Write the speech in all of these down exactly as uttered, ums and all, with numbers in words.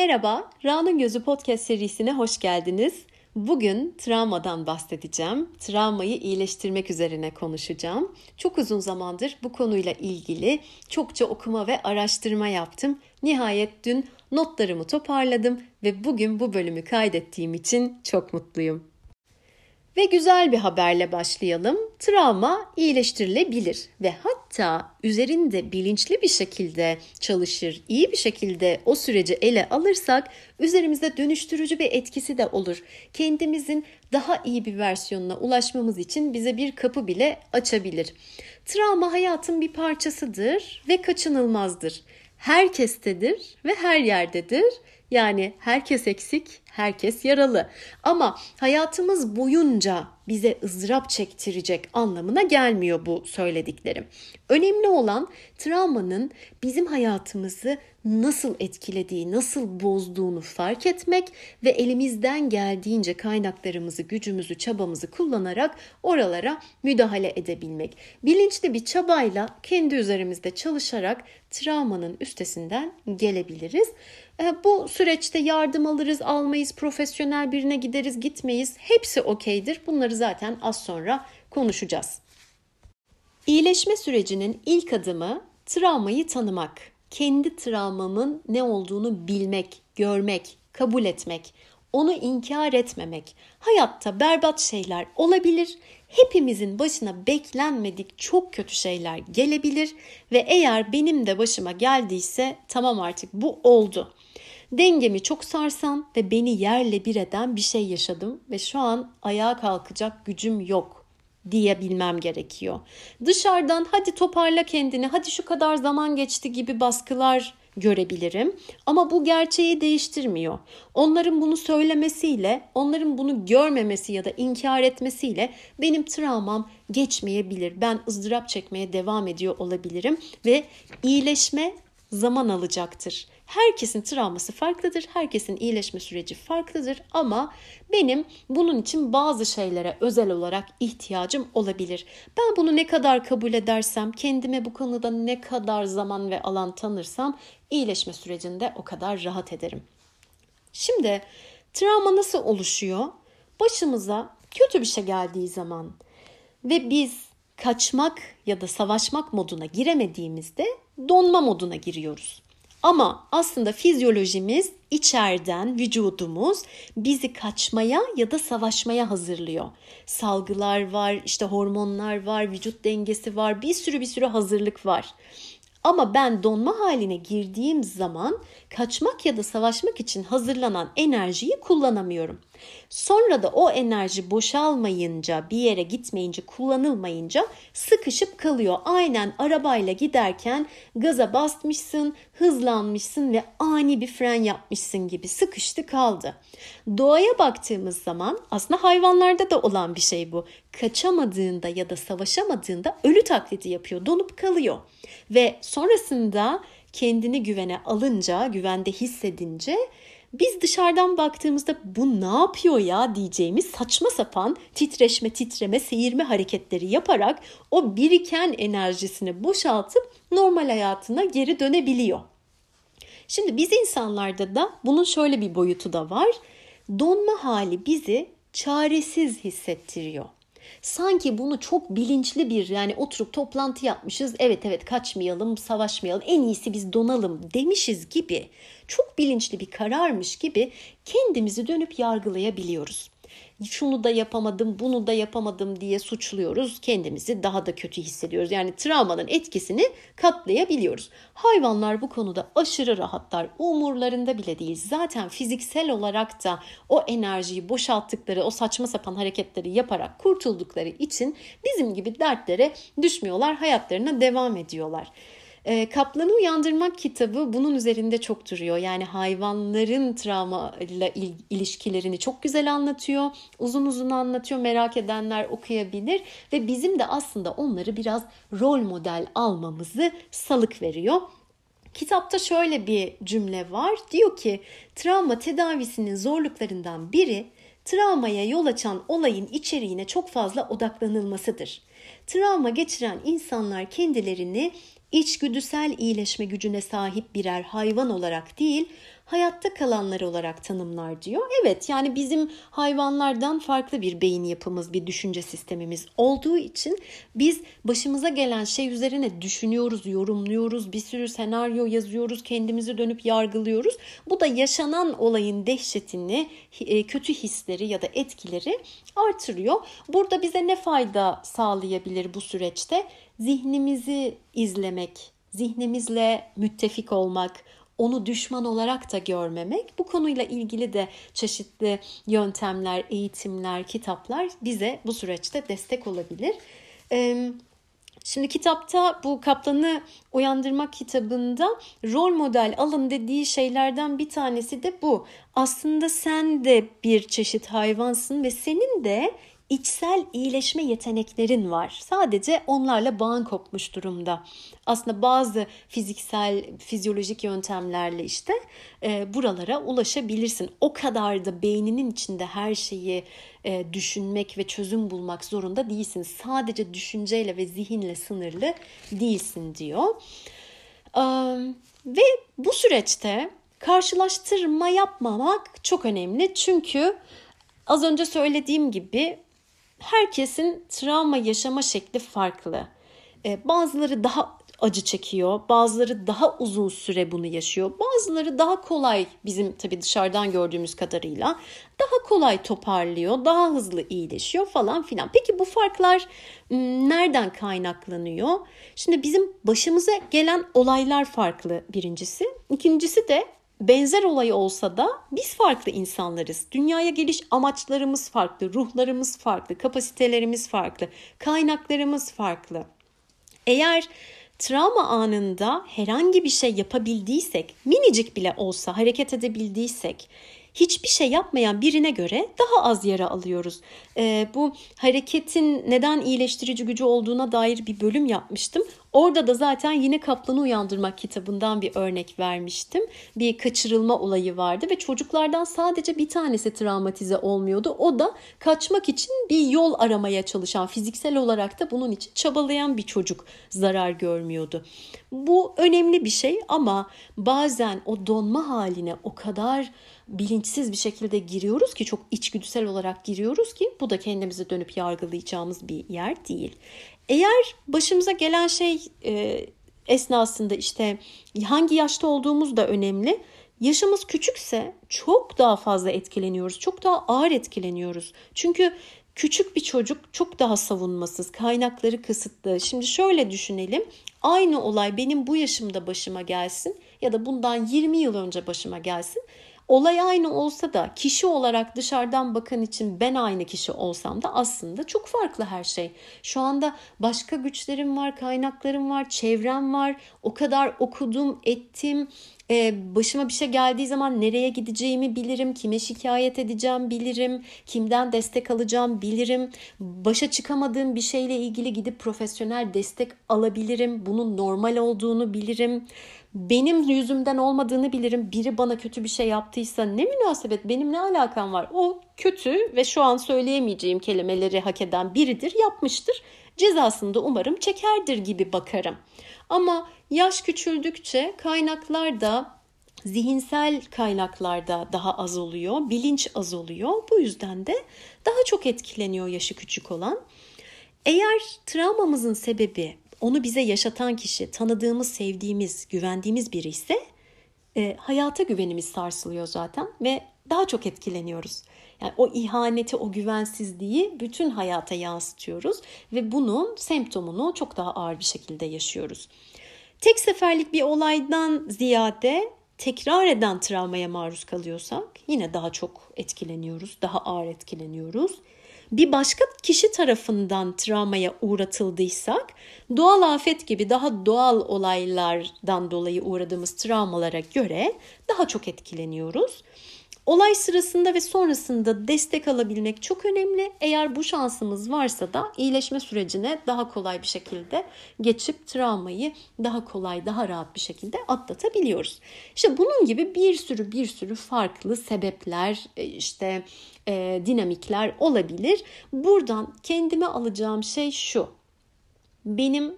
Merhaba, Ra'nın Gözü podcast serisine hoş geldiniz. Bugün travmadan bahsedeceğim. Travmayı iyileştirmek üzerine konuşacağım. Çok uzun zamandır bu konuyla ilgili çokça okuma ve araştırma yaptım. Nihayet dün notlarımı toparladım ve bugün bu bölümü kaydettiğim için çok mutluyum. Ve güzel bir haberle başlayalım. Travma iyileştirilebilir ve hatta üzerinde bilinçli bir şekilde çalışır, iyi bir şekilde o süreci ele alırsak üzerimizde dönüştürücü bir etkisi de olur. Kendimizin daha iyi bir versiyonuna ulaşmamız için bize bir kapı bile açabilir. Travma hayatın bir parçasıdır ve kaçınılmazdır. Herkestedir ve her yerdedir. Yani herkes eksik, herkes yaralı. Ama hayatımız boyunca bize ızdırap çektirecek anlamına gelmiyor bu söylediklerim. Önemli olan travmanın bizim hayatımızı nasıl etkilediği, nasıl bozduğunu fark etmek ve elimizden geldiğince kaynaklarımızı, gücümüzü, çabamızı kullanarak oralara müdahale edebilmek. Bilinçli bir çabayla kendi üzerimizde çalışarak travmanın üstesinden gelebiliriz. Bu süreçte yardım alırız, almayız, profesyonel birine gideriz, gitmeyiz. Hepsi okeydir. Bunları zaten az sonra konuşacağız. İyileşme sürecinin ilk adımı travmayı tanımak. Kendi travmamın ne olduğunu bilmek, görmek, kabul etmek, onu inkar etmemek. Hayatta berbat şeyler olabilir. Hepimizin başına beklenmedik çok kötü şeyler gelebilir ve eğer benim de başıma geldiyse tamam artık bu oldu. Dengemi çok sarsan ve beni yerle bir eden bir şey yaşadım ve şu an ayağa kalkacak gücüm yok diyebilmem gerekiyor. Dışarıdan hadi toparla kendini, hadi şu kadar zaman geçti gibi baskılar görebilirim ama bu gerçeği değiştirmiyor. Onların bunu söylemesiyle, onların bunu görmemesi ya da inkar etmesiyle benim travmam geçmeyebilir. Ben ızdırap çekmeye devam ediyor olabilirim ve iyileşme zaman alacaktır. Herkesin travması farklıdır, herkesin iyileşme süreci farklıdır ama benim bunun için bazı şeylere özel olarak ihtiyacım olabilir. Ben bunu ne kadar kabul edersem, kendime bu konuda ne kadar zaman ve alan tanırsam iyileşme sürecinde o kadar rahat ederim. Şimdi travma nasıl oluşuyor? Başımıza kötü bir şey geldiği zaman ve biz kaçmak ya da savaşmak moduna giremediğimizde donma moduna giriyoruz. Ama aslında fizyolojimiz içeriden, vücudumuz bizi kaçmaya ya da savaşmaya hazırlıyor. Salgılar var, işte hormonlar var, vücut dengesi var, bir sürü bir sürü hazırlık var. Ama ben donma haline girdiğim zaman kaçmak ya da savaşmak için hazırlanan enerjiyi kullanamıyorum. Sonra da o enerji boşalmayınca, bir yere gitmeyince, kullanılmayınca sıkışıp kalıyor. Aynen arabayla giderken gaza basmışsın, hızlanmışsın ve ani bir fren yapmışsın gibi sıkıştı kaldı. Doğaya baktığımız zaman aslında hayvanlarda da olan bir şey bu. Kaçamadığında ya da savaşamadığında ölü taklidi yapıyor, donup kalıyor. Ve sonrasında kendini güvene alınca, güvende hissedince biz dışarıdan baktığımızda bu ne yapıyor ya diyeceğimiz saçma sapan titreşme, titreme, seyirme hareketleri yaparak o biriken enerjisini boşaltıp normal hayatına geri dönebiliyor. Şimdi biz insanlarda da bunun şöyle bir boyutu da var. Donma hali bizi çaresiz hissettiriyor. Sanki bunu çok bilinçli bir yani oturup toplantı yapmışız, evet evet kaçmayalım, savaşmayalım, en iyisi biz donalım demişiz gibi çok bilinçli bir kararmış gibi kendimizi dönüp yargılayabiliyoruz. Şunu da yapamadım, bunu da yapamadım diye suçluyoruz, kendimizi daha da kötü hissediyoruz. Yani travmanın etkisini katlayabiliyoruz. Hayvanlar bu konuda aşırı rahatlar, umurlarında bile değil. Zaten fiziksel olarak da o enerjiyi boşalttıkları, o saçma sapan hareketleri yaparak kurtuldukları için bizim gibi dertlere düşmüyorlar, hayatlarına devam ediyorlar. Kaplanı Uyandırmak kitabı bunun üzerinde çok duruyor. Yani hayvanların travma ile ilişkilerini çok güzel anlatıyor. Uzun uzun anlatıyor. Merak edenler okuyabilir. Ve bizim de aslında onları biraz rol model almamızı salık veriyor. Kitapta şöyle bir cümle var. Diyor ki, travma tedavisinin zorluklarından biri travmaya yol açan olayın içeriğine çok fazla odaklanılmasıdır. Travma geçiren insanlar kendilerini içgüdüsel iyileşme gücüne sahip birer hayvan olarak değil, hayatta kalanları olarak tanımlar diyor. Evet, yani bizim hayvanlardan farklı bir beyin yapımız, bir düşünce sistemimiz olduğu için biz başımıza gelen şey üzerine düşünüyoruz, yorumluyoruz, bir sürü senaryo yazıyoruz, kendimizi dönüp yargılıyoruz. Bu da yaşanan olayın dehşetini, kötü hisleri ya da etkileri artırıyor. Burada bize ne fayda sağlayabilir bu süreçte? Zihnimizi izlemek, zihnimizle müttefik olmak, onu düşman olarak da görmemek. Bu konuyla ilgili de çeşitli yöntemler, eğitimler, kitaplar bize bu süreçte destek olabilir. Şimdi kitapta, bu Kaplanı Uyandırmak kitabında rol model alın dediği şeylerden bir tanesi de bu. Aslında sen de bir çeşit hayvansın ve senin de İçsel iyileşme yeteneklerin var. Sadece onlarla bağın kopmuş durumda. Aslında bazı fiziksel, fizyolojik yöntemlerle işte e, buralara ulaşabilirsin. O kadar da beyninin içinde her şeyi e, düşünmek ve çözüm bulmak zorunda değilsin. Sadece düşünceyle ve zihinle sınırlı değilsin diyor. E, ve bu süreçte karşılaştırma yapmamak çok önemli. Çünkü az önce söylediğim gibi herkesin travma yaşama şekli farklı. Bazıları daha acı çekiyor, bazıları daha uzun süre bunu yaşıyor, bazıları daha kolay, bizim tabii dışarıdan gördüğümüz kadarıyla daha kolay toparlıyor, daha hızlı iyileşiyor falan filan. Peki bu farklar nereden kaynaklanıyor? Şimdi bizim başımıza gelen olaylar farklı birincisi. İkincisi de benzer olay olsa da biz farklı insanlarız. Dünyaya geliş amaçlarımız farklı, ruhlarımız farklı, kapasitelerimiz farklı, kaynaklarımız farklı. Eğer travma anında herhangi bir şey yapabildiysek, minicik bile olsa hareket edebildiysek, hiçbir şey yapmayan birine göre daha az yara alıyoruz. Ee, bu hareketin neden iyileştirici gücü olduğuna dair bir bölüm yapmıştım. Orada da zaten yine Kaplanı Uyandırmak kitabından bir örnek vermiştim. Bir kaçırılma olayı vardı ve çocuklardan sadece bir tanesi travmatize olmuyordu. O da kaçmak için bir yol aramaya çalışan, fiziksel olarak da bunun için çabalayan bir çocuk zarar görmüyordu. Bu önemli bir şey ama bazen o donma haline o kadar bilinçsiz bir şekilde giriyoruz ki, çok içgüdüsel olarak giriyoruz ki bu da kendimize dönüp yargılayacağımız bir yer değil. Eğer başımıza gelen şey e, esnasında işte hangi yaşta olduğumuz da önemli. Yaşımız küçükse çok daha fazla etkileniyoruz, çok daha ağır etkileniyoruz. Çünkü küçük bir çocuk çok daha savunmasız, kaynakları kısıtlı. Şimdi şöyle düşünelim, aynı olay benim bu yaşımda başıma gelsin ya da bundan yirmi yıl önce başıma gelsin. Olay aynı olsa da kişi olarak dışarıdan bakan için ben aynı kişi olsam da aslında çok farklı her şey. Şu anda başka güçlerim var, kaynaklarım var, çevrem var. O kadar okudum, ettim. Ee, başıma bir şey geldiği zaman nereye gideceğimi bilirim, kime şikayet edeceğim bilirim, kimden destek alacağım bilirim. Başa çıkamadığım bir şeyle ilgili gidip profesyonel destek alabilirim. Bunun normal olduğunu bilirim. Benim yüzümden olmadığını bilirim. Biri bana kötü bir şey yaptıysa ne münasebet, benim ne alakam var? O kötü ve şu an söyleyemeyeceğim kelimeleri hak eden biridir, yapmıştır. Cezasını da umarım çekerdir gibi bakarım. Ama yaş küçüldükçe kaynaklar da, zihinsel kaynaklar da daha az oluyor, bilinç az oluyor. Bu yüzden de daha çok etkileniyor yaşı küçük olan. Eğer travmamızın sebebi onu bize yaşatan kişi, tanıdığımız, sevdiğimiz, güvendiğimiz biri ise e, hayata güvenimiz sarsılıyor zaten ve daha çok etkileniyoruz. Yani o ihaneti, o güvensizliği bütün hayata yansıtıyoruz ve bunun semptomunu çok daha ağır bir şekilde yaşıyoruz. Tek seferlik bir olaydan ziyade tekrar eden travmaya maruz kalıyorsak yine daha çok etkileniyoruz, daha ağır etkileniyoruz. Bir başka kişi tarafından travmaya uğratıldıysak, doğal afet gibi daha doğal olaylardan dolayı uğradığımız travmalara göre daha çok etkileniyoruz. Olay sırasında ve sonrasında destek alabilmek çok önemli. Eğer bu şansımız varsa da iyileşme sürecine daha kolay bir şekilde geçip travmayı daha kolay, daha rahat bir şekilde atlatabiliyoruz. İşte bunun gibi bir sürü bir sürü farklı sebepler, işte e, dinamikler olabilir. Buradan kendime alacağım şey şu: benim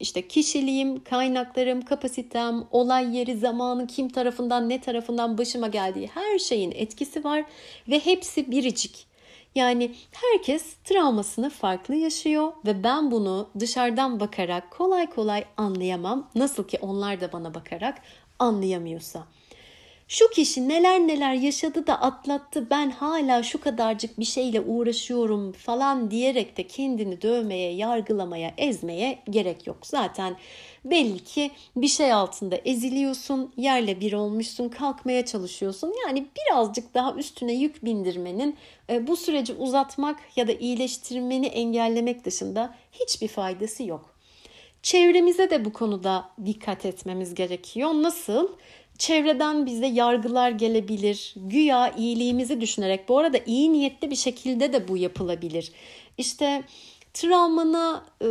İşte kişiliğim, kaynaklarım, kapasitem, olay yeri, zamanın kim tarafından, ne tarafından başıma geldiği her şeyin etkisi var ve hepsi biricik. Yani herkes travmasını farklı yaşıyor ve ben bunu dışarıdan bakarak kolay kolay anlayamam. Nasıl ki onlar da bana bakarak anlayamıyorsa. Şu kişi neler neler yaşadı da atlattı, ben hala şu kadarcık bir şeyle uğraşıyorum falan diyerek de kendini dövmeye, yargılamaya, ezmeye gerek yok. Zaten belli ki bir şey altında eziliyorsun, yerle bir olmuşsun, kalkmaya çalışıyorsun. Yani birazcık daha üstüne yük bindirmenin, bu süreci uzatmak ya da iyileştirmeni engellemek dışında hiçbir faydası yok. Çevremize de bu konuda dikkat etmemiz gerekiyor. Nasıl? Çevreden bize yargılar gelebilir. Güya iyiliğimizi düşünerek, bu arada iyi niyetli bir şekilde de bu yapılabilir. İşte travmana e,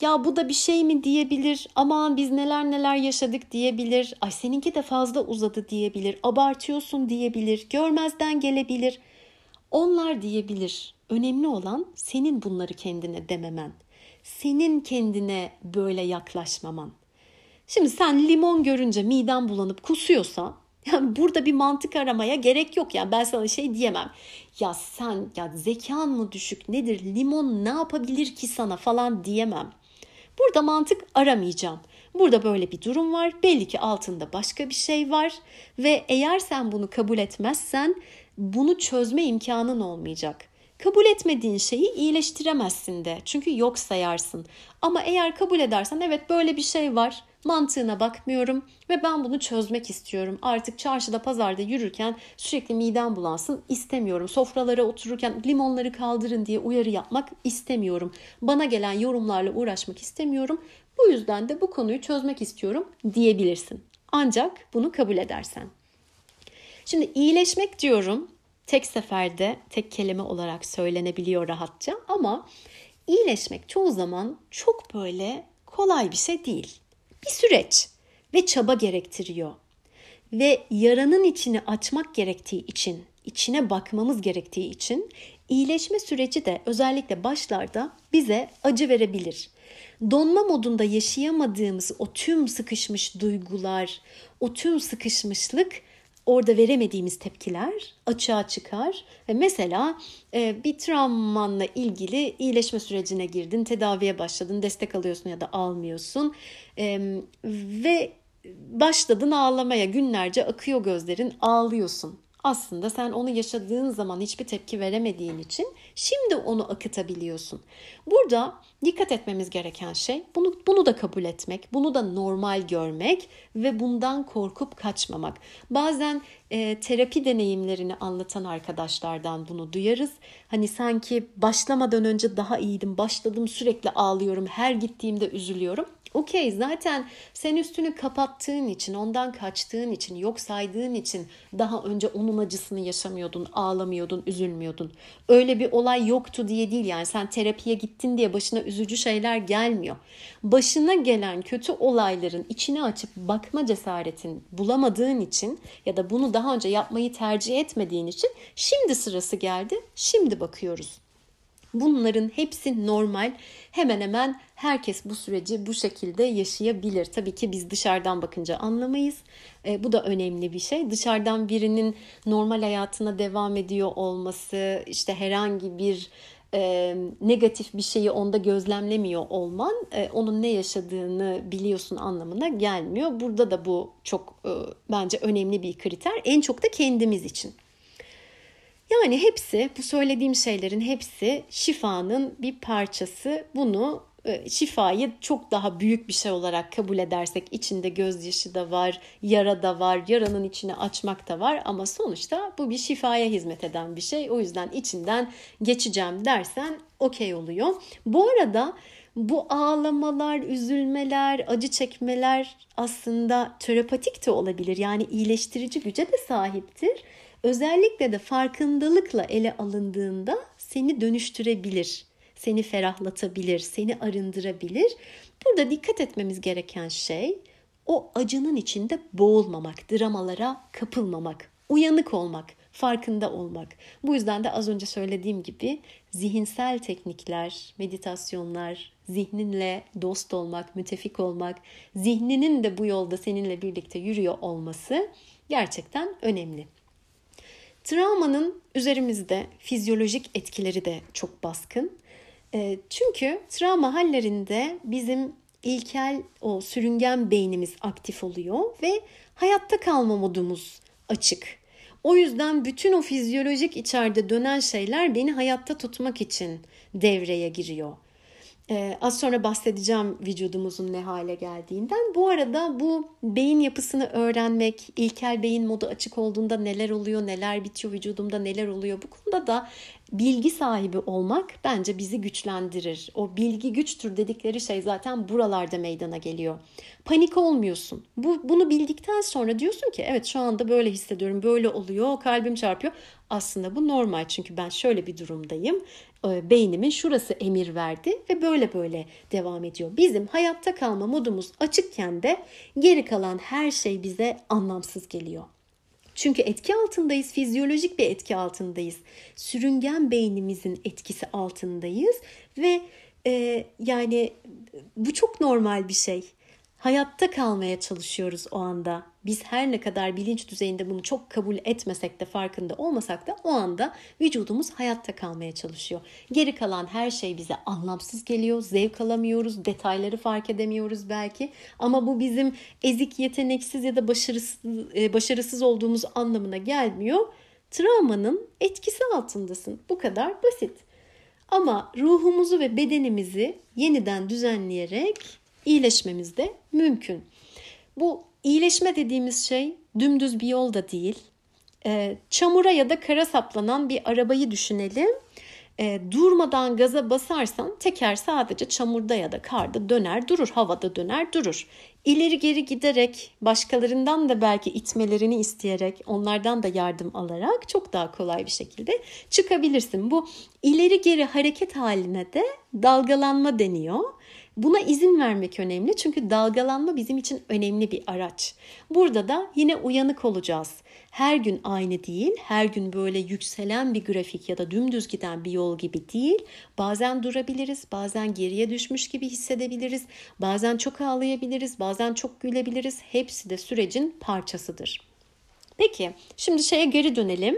ya bu da bir şey mi diyebilir, aman biz neler neler yaşadık diyebilir, ay seninki de fazla uzadı diyebilir, abartıyorsun diyebilir, görmezden gelebilir. Onlar diyebilir. Önemli olan senin bunları kendine dememen, senin kendine böyle yaklaşmaman. Şimdi sen limon görünce miden bulanıp kusuyorsa, yani burada bir mantık aramaya gerek yok. Yani ben sana şey diyemem. Ya sen, ya zekan mı düşük nedir, limon ne yapabilir ki sana falan diyemem. Burada mantık aramayacağım. Burada böyle bir durum var. Belli ki altında başka bir şey var. Ve eğer sen bunu kabul etmezsen bunu çözme imkanın olmayacak. Kabul etmediğin şeyi iyileştiremezsin de. Çünkü yok sayarsın. Ama eğer kabul edersen, evet böyle bir şey var, mantığına bakmıyorum ve ben bunu çözmek istiyorum. Artık çarşıda, pazarda yürürken sürekli midem bulansın istemiyorum. Sofralara otururken limonları kaldırın diye uyarı yapmak istemiyorum. Bana gelen yorumlarla uğraşmak istemiyorum. Bu yüzden de bu konuyu çözmek istiyorum diyebilirsin. Ancak bunu kabul edersen. Şimdi iyileşmek diyorum, tek seferde, tek kelime olarak söylenebiliyor rahatça, ama iyileşmek çoğu zaman çok böyle kolay bir şey değil. Bir süreç ve çaba gerektiriyor ve yaranın içini açmak gerektiği için, içine bakmamız gerektiği için iyileşme süreci de özellikle başlarda bize acı verebilir. Donma modunda yaşayamadığımız o tüm sıkışmış duygular, o tüm sıkışmışlık, orada veremediğimiz tepkiler açığa çıkar. Mesela bir travmanla ilgili iyileşme sürecine girdin, tedaviye başladın, destek alıyorsun ya da almıyorsun ve başladın ağlamaya, günlerce akıyor gözlerin, ağlıyorsun. Aslında sen onu yaşadığın zaman hiçbir tepki veremediğin için şimdi onu akıtabiliyorsun. Burada dikkat etmemiz gereken şey bunu, bunu da kabul etmek, bunu da normal görmek ve bundan korkup kaçmamak. Bazen e, terapi deneyimlerini anlatan arkadaşlardan bunu duyarız. Hani sanki başlamadan önce daha iyiydim, başladım sürekli ağlıyorum, her gittiğimde üzülüyorum. Okey, zaten sen üstünü kapattığın için, ondan kaçtığın için, yok saydığın için daha önce onun acısını yaşamıyordun, ağlamıyordun, üzülmüyordun. Öyle bir olay yoktu diye değil, yani sen terapiye gittin diye başına üzücü şeyler gelmiyor. Başına gelen kötü olayların içine açıp bakma cesaretin bulamadığın için ya da bunu daha önce yapmayı tercih etmediğin için şimdi sırası geldi, şimdi bakıyoruz. Bunların hepsi normal. Hemen hemen herkes bu süreci bu şekilde yaşayabilir. Tabii ki biz dışarıdan bakınca anlamayız. E, bu da önemli bir şey. Dışarıdan birinin normal hayatına devam ediyor olması, işte herhangi bir e, negatif bir şeyi onda gözlemlemiyor olman, e, onun ne yaşadığını biliyorsun anlamına gelmiyor. Burada da bu çok e, bence önemli bir kriter. En çok da kendimiz için. Yani hepsi, bu söylediğim şeylerin hepsi şifanın bir parçası. Bunu, şifayı çok daha büyük bir şey olarak kabul edersek, içinde gözyaşı da var, yara da var, yaranın içini açmak da var. Ama sonuçta bu bir şifaya hizmet eden bir şey. O yüzden içinden geçeceğim dersen okey oluyor. Bu arada bu ağlamalar, üzülmeler, acı çekmeler aslında terapatik de olabilir. Yani iyileştirici güce de sahiptir. Özellikle de farkındalıkla ele alındığında seni dönüştürebilir, seni ferahlatabilir, seni arındırabilir. Burada dikkat etmemiz gereken şey o acının içinde boğulmamak, dramalara kapılmamak, uyanık olmak, farkında olmak. Bu yüzden de az önce söylediğim gibi zihinsel teknikler, meditasyonlar, zihninle dost olmak, müttefik olmak, zihninin de bu yolda seninle birlikte yürüyor olması gerçekten önemli. Travmanın üzerimizde fizyolojik etkileri de çok baskın. Çünkü travma hallerinde bizim ilkel o sürüngen beynimiz aktif oluyor ve hayatta kalma modumuz açık. O yüzden bütün o fizyolojik içeride dönen şeyler beni hayatta tutmak için devreye giriyor. Ee, az sonra bahsedeceğim vücudumuzun ne hale geldiğinden. Bu arada bu beyin yapısını öğrenmek, ilkel beyin modu açık olduğunda neler oluyor, neler bitiyor, vücudumda neler oluyor, bu konuda da bilgi sahibi olmak bence bizi güçlendirir. O bilgi güçtür dedikleri şey zaten buralarda meydana geliyor. Panik olmuyorsun. Bu, bunu bildikten sonra diyorsun ki evet şu anda böyle hissediyorum, böyle oluyor, kalbim çarpıyor. Aslında bu normal çünkü ben şöyle bir durumdayım. Beynimin şurası emir verdi ve böyle böyle devam ediyor. Bizim hayatta kalma modumuz açıkken de geri kalan her şey bize anlamsız geliyor. Çünkü etki altındayız, fizyolojik bir etki altındayız. Sürüngen beynimizin etkisi altındayız ve e, yani bu çok normal bir şey. Hayatta kalmaya çalışıyoruz o anda. Biz her ne kadar bilinç düzeyinde bunu çok kabul etmesek de, farkında olmasak da o anda vücudumuz hayatta kalmaya çalışıyor. Geri kalan her şey bize anlamsız geliyor, zevk alamıyoruz, detayları fark edemiyoruz belki. Ama bu bizim ezik, yeteneksiz ya da başarısız, başarısız olduğumuz anlamına gelmiyor. Travmanın etkisi altındasın. Bu kadar basit. Ama ruhumuzu ve bedenimizi yeniden düzenleyerek iyileşmemiz de mümkün. Bu iyileşme dediğimiz şey dümdüz bir yol da değil. E, çamura ya da kara saplanan bir arabayı düşünelim. E, durmadan gaza basarsan teker sadece çamurda ya da karda döner durur, havada döner durur. İleri geri giderek, başkalarından da belki itmelerini isteyerek, onlardan da yardım alarak çok daha kolay bir şekilde çıkabilirsin. Bu ileri geri hareket haline de dalgalanma deniyor. Buna izin vermek önemli çünkü dalgalanma bizim için önemli bir araç. Burada da yine uyanık olacağız. Her gün aynı değil, her gün böyle yükselen bir grafik ya da dümdüz giden bir yol gibi değil. Bazen durabiliriz, bazen geriye düşmüş gibi hissedebiliriz, bazen çok ağlayabiliriz, bazen çok gülebiliriz. Hepsi de sürecin parçasıdır. Peki, şimdi şeye geri dönelim.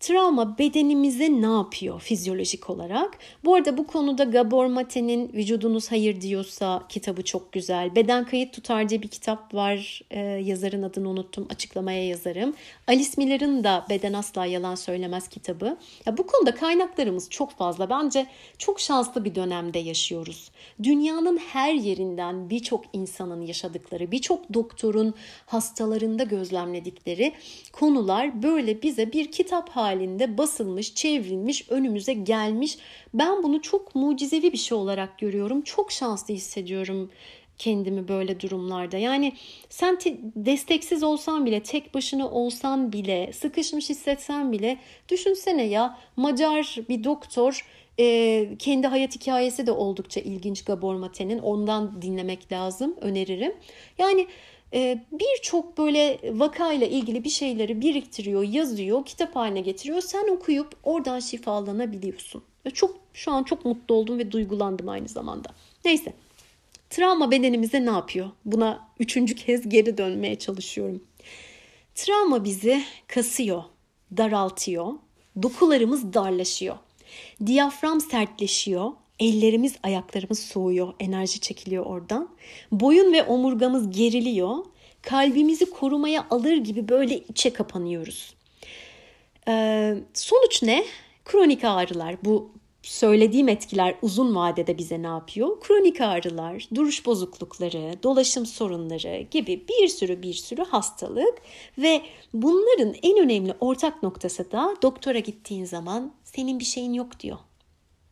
Travma bedenimize ne yapıyor fizyolojik olarak? Bu arada bu konuda Gabor Mate'nin Vücudunuz Hayır diyorsa kitabı çok güzel. Beden Kayıt Tutar diye bir kitap var. Ee, yazarın adını unuttum. Açıklamaya yazarım. Alice Miller'ın da Beden Asla Yalan Söylemez kitabı. Ya bu konuda kaynaklarımız çok fazla. Bence çok şanslı bir dönemde yaşıyoruz. Dünyanın her yerinden birçok insanın yaşadıkları, birçok doktorun hastalarında gözlemledikleri konular böyle bize bir kitap halinde halinde basılmış, çevrilmiş, önümüze gelmiş. Ben bunu çok mucizevi bir şey olarak görüyorum. Çok şanslı hissediyorum kendimi böyle durumlarda. Yani sen te- desteksiz olsan bile, tek başına olsan bile, sıkışmış hissetsen bile, düşünsene ya, Macar bir doktor, e, kendi hayat hikayesi de oldukça ilginç Gabor Mate'nin. Ondan dinlemek lazım, öneririm. Yani birçok böyle vakayla ilgili bir şeyleri biriktiriyor, yazıyor, kitap haline getiriyor. Sen okuyup oradan şifalanabiliyorsun. Çok, şu an çok mutlu oldum ve duygulandım aynı zamanda. Neyse, travma bedenimize ne yapıyor? Buna üçüncü kez geri dönmeye çalışıyorum. Travma bizi kasıyor, daraltıyor, dokularımız darlaşıyor, diyafram sertleşiyor. Ellerimiz, ayaklarımız soğuyor, enerji çekiliyor oradan. Boyun ve omurgamız geriliyor. Kalbimizi korumaya alır gibi böyle içe kapanıyoruz. Ee, sonuç ne? Kronik ağrılar. Bu söylediğim etkiler uzun vadede bize ne yapıyor? Kronik ağrılar, duruş bozuklukları, dolaşım sorunları gibi bir sürü bir sürü hastalık ve bunların en önemli ortak noktası da doktora gittiğin zaman senin bir şeyin yok diyor.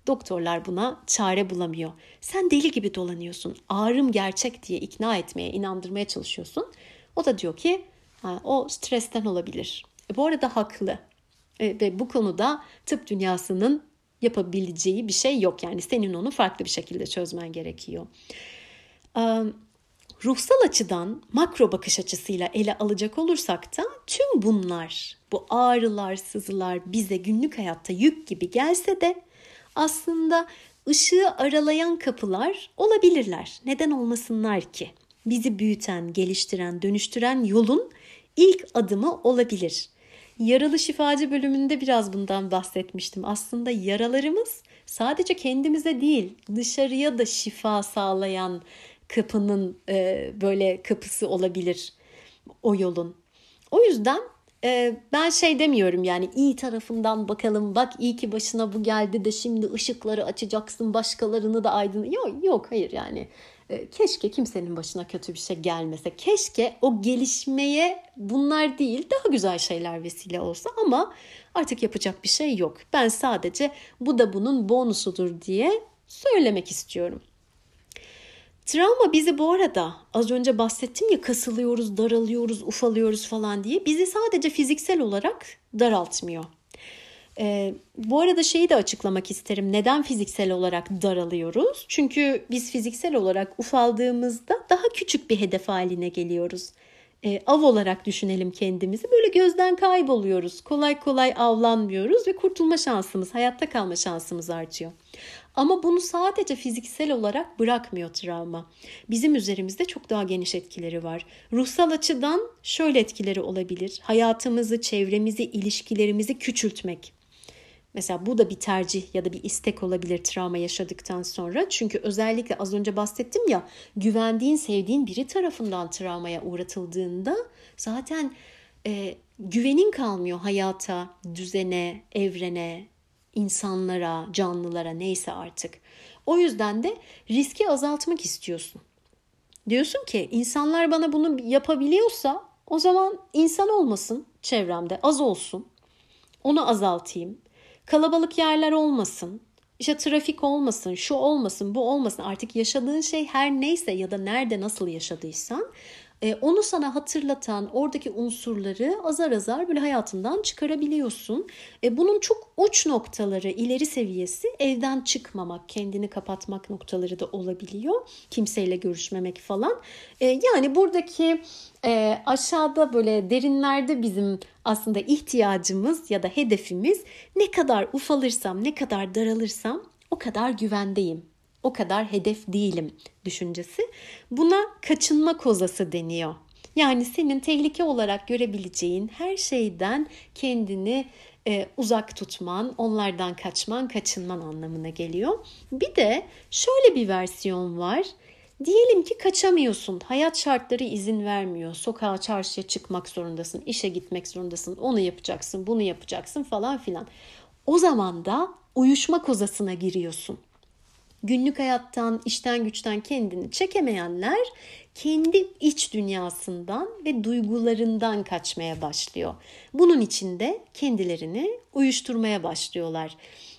Doktorlar buna çare bulamıyor. Sen deli gibi dolanıyorsun. Ağrım gerçek diye ikna etmeye, inandırmaya çalışıyorsun. O da diyor ki ha, o stresten olabilir. E, bu arada haklı. E, ve bu konuda tıp dünyasının yapabileceği bir şey yok. Yani senin onu farklı bir şekilde çözmen gerekiyor. E, ruhsal açıdan, makro bakış açısıyla ele alacak olursak da tüm bunlar Bu ağrılar, sızılar bize günlük hayatta yük gibi gelse de aslında ışığı aralayan kapılar olabilirler. Neden olmasınlar ki? Bizi büyüten, geliştiren, dönüştüren yolun ilk adımı olabilir. Yaralı şifacı bölümünde biraz bundan bahsetmiştim. Aslında yaralarımız sadece kendimize değil, dışarıya da şifa sağlayan kapının e, böyle kapısı olabilir o yolun. O yüzden e, ben şey demiyorum yani iyi tarafından bakalım, bak iyi ki başına bu geldi de şimdi ışıkları açacaksın, başkalarını da aydın. Yok, yok hayır yani. Keşke kimsenin başına kötü bir şey gelmese. Keşke o gelişmeye bunlar değil daha güzel şeyler vesile olsa ama artık yapacak bir şey yok. Ben sadece bu da bunun bonusudur diye söylemek istiyorum. Travma bizi bu arada az önce bahsettim ya kasılıyoruz, daralıyoruz, ufalıyoruz falan diye bizi sadece fiziksel olarak daraltmıyor. Ee, bu arada şeyi de açıklamak isterim. Neden fiziksel olarak daralıyoruz? Çünkü biz fiziksel olarak ufaldığımızda daha küçük bir hedef haline geliyoruz. Ee, av olarak düşünelim kendimizi. Böyle gözden kayboluyoruz. Kolay kolay avlanmıyoruz ve kurtulma şansımız, hayatta kalma şansımız artıyor. Ama bunu sadece fiziksel olarak bırakmıyor travma. Bizim üzerimizde çok daha geniş etkileri var. Ruhsal açıdan şöyle etkileri olabilir. Hayatımızı, çevremizi, ilişkilerimizi küçültmek. Mesela bu da bir tercih ya da bir istek olabilir travma yaşadıktan sonra. Çünkü özellikle az önce bahsettim ya, güvendiğin, sevdiğin biri tarafından travmaya uğratıldığında zaten e, güvenin kalmıyor hayata, düzene, evrene, insanlara, canlılara neyse artık. O yüzden de riski azaltmak istiyorsun. Diyorsun ki insanlar bana bunu yapabiliyorsa o zaman insan olmasın çevremde, az olsun. Onu azaltayım. Kalabalık yerler olmasın, işte trafik olmasın, şu olmasın, bu olmasın. Artık yaşadığın şey her neyse ya da nerede nasıl yaşadıysan onu sana hatırlatan oradaki unsurları azar azar böyle hayatından çıkarabiliyorsun. Bunun çok uç noktaları, ileri seviyesi evden çıkmamak, kendini kapatmak noktaları da olabiliyor. Kimseyle görüşmemek falan. Yani buradaki aşağıda böyle derinlerde bizim aslında ihtiyacımız ya da hedefimiz ne kadar ufalırsam, ne kadar daralırsam o kadar güvendeyim. O kadar hedef değilim düşüncesi. Buna kaçınma kozası deniyor. Yani senin tehlike olarak görebileceğin her şeyden kendini e, uzak tutman, onlardan kaçman, kaçınman anlamına geliyor. Bir de şöyle bir versiyon var. Diyelim ki kaçamıyorsun, hayat şartları izin vermiyor. Sokağa, çarşıya çıkmak zorundasın, işe gitmek zorundasın, onu yapacaksın, bunu yapacaksın falan filan. O zaman da uyuşma kozasına giriyorsun. Günlük hayattan, işten güçten kendini çekemeyenler kendi iç dünyasından ve duygularından kaçmaya başlıyor. Bunun için de kendilerini uyuşturmaya başlıyorlar.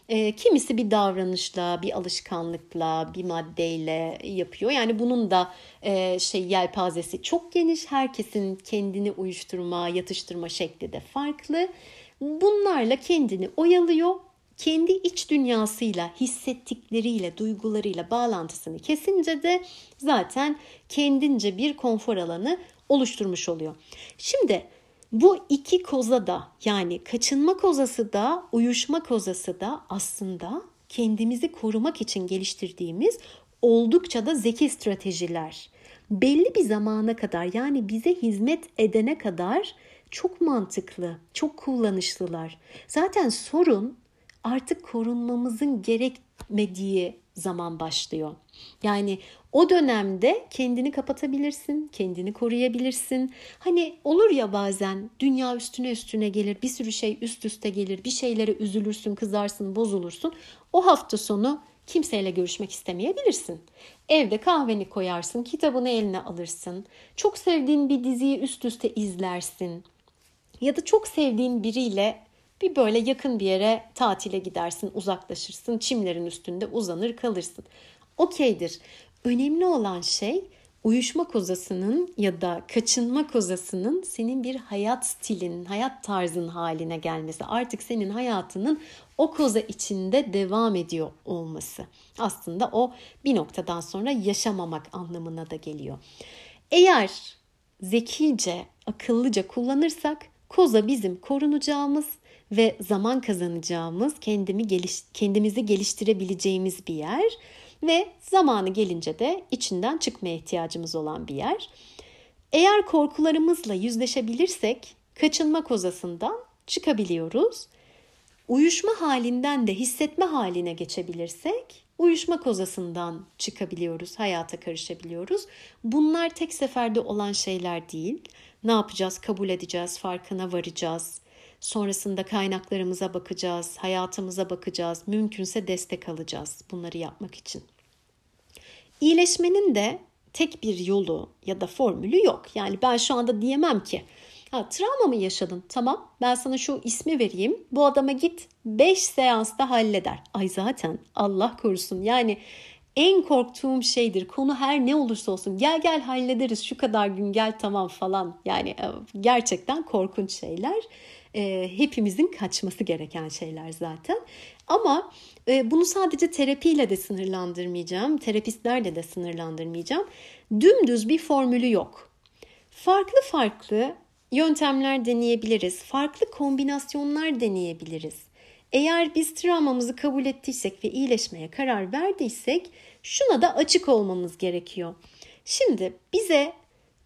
E, kimisi bir davranışla, bir alışkanlıkla, bir maddeyle yapıyor. Yani bunun da e, şey yelpazesi çok geniş. Herkesin kendini uyuşturma, yatıştırma şekli de farklı. Bunlarla kendini oyalıyor. Kendi iç dünyasıyla, hissettikleriyle, duygularıyla bağlantısını kesince de zaten kendince bir konfor alanı oluşturmuş oluyor. Şimdi bu iki koza da, yani kaçınma kozası da, uyuşma kozası da aslında kendimizi korumak için geliştirdiğimiz oldukça da zeki stratejiler. Belli bir zamana kadar, yani bize hizmet edene kadar çok mantıklı, çok kullanışlılar. Zaten sorun artık korunmamızın gerekmediği zaman başlıyor. Yani o dönemde kendini kapatabilirsin, kendini koruyabilirsin. Hani olur ya bazen dünya üstüne üstüne gelir, bir sürü şey üst üste gelir, bir şeylere üzülürsün, kızarsın, bozulursun. O hafta sonu kimseyle görüşmek istemeyebilirsin. Evde kahveni koyarsın, kitabını eline alırsın. Çok sevdiğin bir diziyi üst üste izlersin. Ya da çok sevdiğin biriyle bir böyle yakın bir yere tatile gidersin, uzaklaşırsın, çimlerin üstünde uzanır kalırsın. Okeydir. Önemli olan şey uyuşma kozasının ya da kaçınma kozasının senin bir hayat stilin, hayat tarzın haline gelmesi. Artık senin hayatının o koza içinde devam ediyor olması. Aslında o bir noktadan sonra yaşamamak anlamına da geliyor. Eğer zekice, akıllıca kullanırsak Koza bizim korunacağımız ve zaman kazanacağımız, kendimi geliş, kendimizi geliştirebileceğimiz bir yer ve zamanı gelince de içinden çıkmaya ihtiyacımız olan bir yer. Eğer korkularımızla yüzleşebilirsek kaçınma kozasından çıkabiliyoruz. Uyuşma halinden de hissetme haline geçebilirsek uyuşma kozasından çıkabiliyoruz, hayata karışabiliyoruz. Bunlar tek seferde olan şeyler değil. Ne yapacağız? Kabul edeceğiz, farkına varacağız. Sonrasında kaynaklarımıza bakacağız, hayatımıza bakacağız. Mümkünse destek alacağız bunları yapmak için. İyileşmenin de tek bir yolu ya da formülü yok. Yani ben şu anda diyemem ki, ha, travma mı yaşadın? Tamam, ben sana şu ismi vereyim. Bu adama git beş seansta halleder. Ay zaten Allah korusun. Yani en korktuğum şeydir. Konu her ne olursa olsun. Gel gel hallederiz, şu kadar gün gel tamam falan. Yani gerçekten korkunç şeyler. E, hepimizin kaçması gereken şeyler zaten. Ama e, bunu sadece terapiyle de sınırlandırmayacağım. Terapistlerle de sınırlandırmayacağım. Dümdüz bir formülü yok. Farklı farklı yöntemler deneyebiliriz. Farklı kombinasyonlar deneyebiliriz. Eğer biz travmamızı kabul ettiysek ve iyileşmeye karar verdiysek şuna da açık olmamız gerekiyor. Şimdi bize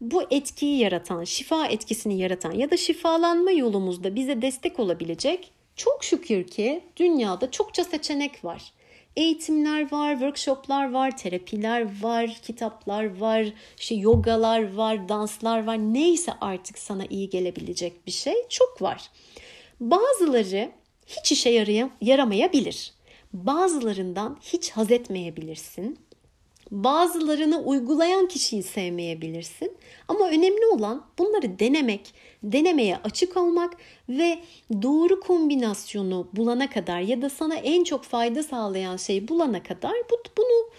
bu etkiyi yaratan, şifa etkisini yaratan ya da şifalanma yolumuzda bize destek olabilecek çok şükür ki dünyada çokça seçenek var. Eğitimler var, workshoplar var, terapiler var, kitaplar var, işte yogalar var, danslar var. Neyse artık sana iyi gelebilecek bir şey çok var. Bazıları hiç işe yarayam- yaramayabilir. Bazılarından hiç haz etmeyebilirsin. Bazılarını uygulayan kişiyi sevmeyebilirsin. Ama önemli olan bunları denemek, denemeye açık olmak ve doğru kombinasyonu bulana kadar ya da sana en çok fayda sağlayan şeyi bulana kadar bunu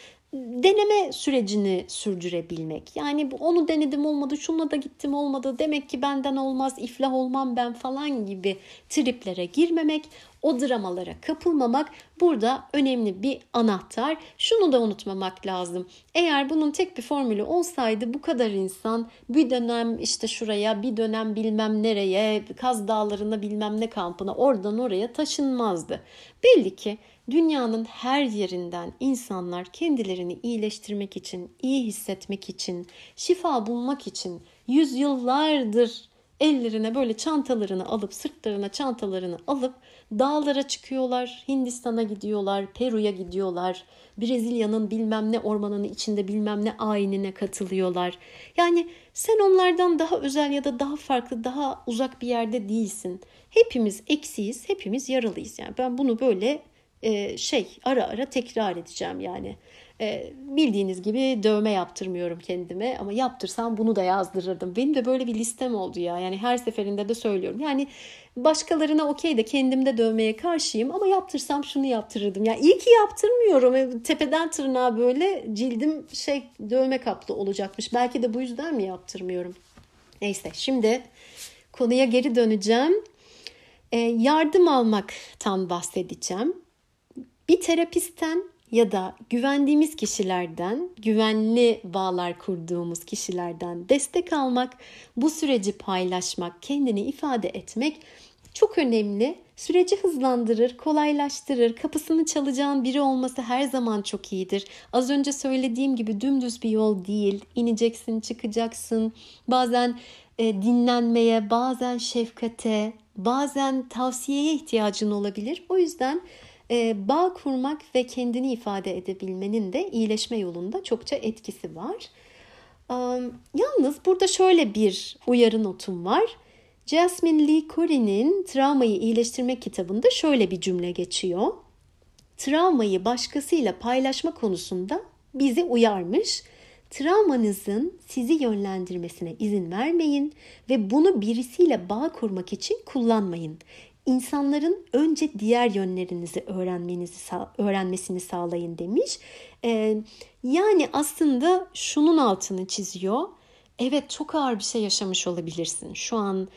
deneme sürecini sürdürebilmek. Yani onu denedim olmadı, şununla da gittim olmadı, demek ki benden olmaz, iflah olmam ben falan gibi triplere girmemek, o dramalara kapılmamak burada önemli bir anahtar. Şunu da unutmamak lazım. Eğer bunun tek bir formülü olsaydı bu kadar insan bir dönem işte şuraya, bir dönem bilmem nereye, Kaz Dağları'na bilmem ne kampına, oradan oraya taşınmazdı. Belli ki dünyanın her yerinden insanlar kendilerini iyileştirmek için, iyi hissetmek için, şifa bulmak için yüzyıllardır ellerine böyle çantalarını alıp, sırtlarına çantalarını alıp dağlara çıkıyorlar, Hindistan'a gidiyorlar, Peru'ya gidiyorlar, Brezilya'nın bilmem ne ormanının içinde bilmem ne ayinine katılıyorlar. Yani sen onlardan daha özel ya da daha farklı, daha uzak bir yerde değilsin. Hepimiz eksiyiz, hepimiz yaralıyız. Yani ben bunu böyle e, şey ara ara tekrar edeceğim yani. E, bildiğiniz gibi dövme yaptırmıyorum kendime ama yaptırsam bunu da yazdırırdım. Benim de böyle bir listem oldu ya, yani her seferinde de söylüyorum. Yani başkalarına okey de kendimde dövmeye karşıyım ama yaptırsam şunu yaptırırdım. Yani iyi ki yaptırmıyorum. E, tepeden tırnağa böyle cildim şey dövme kaplı olacakmış. Belki de bu yüzden mi yaptırmıyorum? Neyse, şimdi konuya geri döneceğim. E, yardım almaktan bahsedeceğim. Bir terapistten ya da güvendiğimiz kişilerden, güvenli bağlar kurduğumuz kişilerden destek almak, bu süreci paylaşmak, kendini ifade etmek çok önemli. Süreci hızlandırır, kolaylaştırır, kapısını çalacağın biri olması her zaman çok iyidir. Az önce söylediğim gibi dümdüz bir yol değil, ineceksin, çıkacaksın, bazen e, dinlenmeye, bazen şefkate, bazen tavsiyeye ihtiyacın olabilir. O yüzden bağ kurmak ve kendini ifade edebilmenin de iyileşme yolunda çokça etkisi var. Yalnız burada şöyle bir uyarı notum var. Jasmin Lee Cori'nin Travmayı İyileştirmek kitabında şöyle bir cümle geçiyor. Travmayı başkasıyla paylaşma konusunda bizi uyarmış. Travmanızın sizi yönlendirmesine izin vermeyin ve bunu birisiyle bağ kurmak için kullanmayın. İnsanların önce diğer yönlerinizi öğrenmenizi öğrenmesini sağlayın demiş. Ee, yani aslında şunun altını çiziyor. Evet, çok ağır bir şey yaşamış olabilirsin. Şu an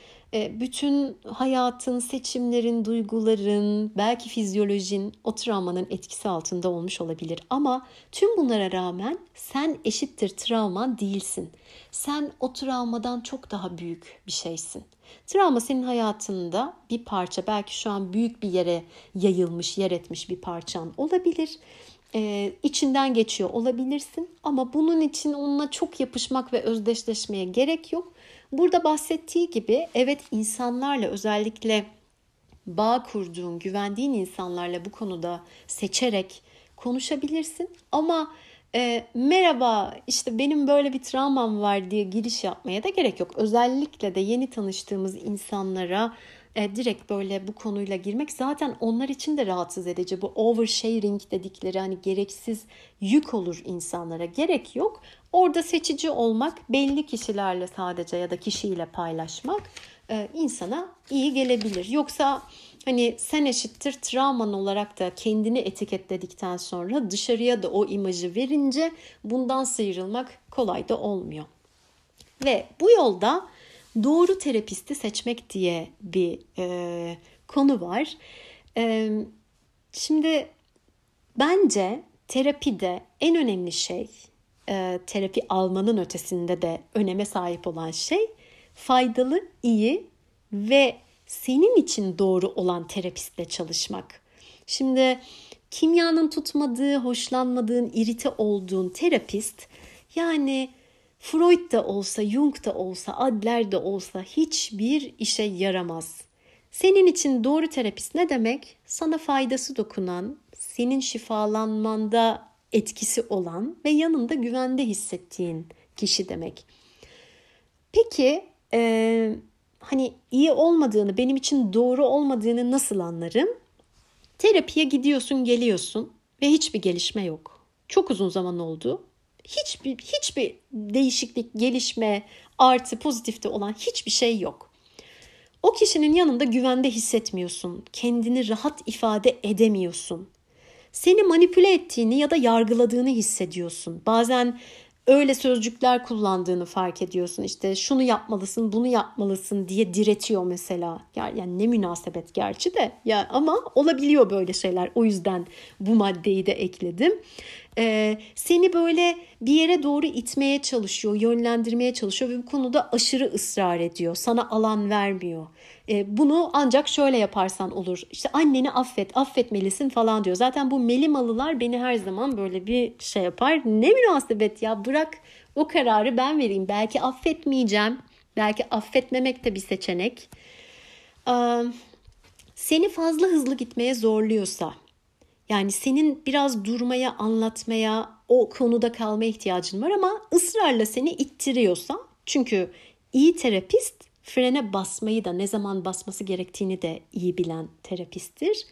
bütün hayatın, seçimlerin, duyguların, belki fizyolojin o travmanın etkisi altında olmuş olabilir. Ama tüm bunlara rağmen sen eşittir travman değilsin. Sen o travmadan çok daha büyük bir şeysin. Travma senin hayatında bir parça, belki şu an büyük bir yere yayılmış, yer etmiş bir parçan olabilir. Ee, içinden geçiyor olabilirsin ama bunun için onunla çok yapışmak ve özdeşleşmeye gerek yok. Burada bahsettiği gibi evet, insanlarla, özellikle bağ kurduğun, güvendiğin insanlarla bu konuda seçerek konuşabilirsin. Ama e, merhaba işte benim böyle bir travmam var diye giriş yapmaya da gerek yok. Özellikle de yeni tanıştığımız insanlara e, direkt böyle bu konuyla girmek zaten onlar için de rahatsız edici. Bu oversharing dedikleri, hani gereksiz yük olur insanlara, gerek yok. Orada seçici olmak, belli kişilerle sadece ya da kişiyle paylaşmak e, insana iyi gelebilir. Yoksa hani sen eşittir travman olarak da kendini etiketledikten sonra dışarıya da o imajı verince bundan sıyrılmak kolay da olmuyor. Ve bu yolda doğru terapisti seçmek diye bir e, konu var. E, şimdi bence terapide en önemli şey, terapi almanın ötesinde de öneme sahip olan şey, faydalı, iyi ve senin için doğru olan terapistle çalışmak. Şimdi kimyanın tutmadığı, hoşlanmadığın, irite olduğun terapist, yani Freud da olsa, Jung da olsa, Adler de olsa hiçbir işe yaramaz. Senin için doğru terapist ne demek? Sana faydası dokunan, senin şifalanmanda etkisi olan ve yanında güvende hissettiğin kişi demek. Peki e, hani iyi olmadığını, benim için doğru olmadığını nasıl anlarım? Terapiye gidiyorsun, geliyorsun ve hiçbir gelişme yok. Çok uzun zaman oldu. Hiçbir hiçbir değişiklik, gelişme, artı, pozitifte olan hiçbir şey yok. O kişinin yanında güvende hissetmiyorsun. Kendini rahat ifade edemiyorsun. Seni manipüle ettiğini ya da yargıladığını hissediyorsun. Bazen öyle sözcükler kullandığını fark ediyorsun. İşte şunu yapmalısın, bunu yapmalısın diye diretiyor mesela. Yani ne münasebet gerçi de ya, ama olabiliyor böyle şeyler. O yüzden bu maddeyi de ekledim. Ee, seni böyle bir yere doğru itmeye çalışıyor, yönlendirmeye çalışıyor ve bu konuda aşırı ısrar ediyor. Sana alan vermiyor. Ee, bunu ancak şöyle yaparsan olur. İşte anneni affet, affetmelisin falan diyor. Zaten bu melimalılar beni her zaman böyle bir şey yapar. Ne münasebet ya, bırak o kararı ben vereyim. Belki affetmeyeceğim. Belki affetmemek de bir seçenek. Ee, seni fazla hızlı gitmeye zorluyorsa, yani senin biraz durmaya, anlatmaya, o konuda kalmaya ihtiyacın var ama ısrarla seni ittiriyorsa, çünkü iyi terapist frene basmayı da, ne zaman basması gerektiğini de iyi bilen terapisttir.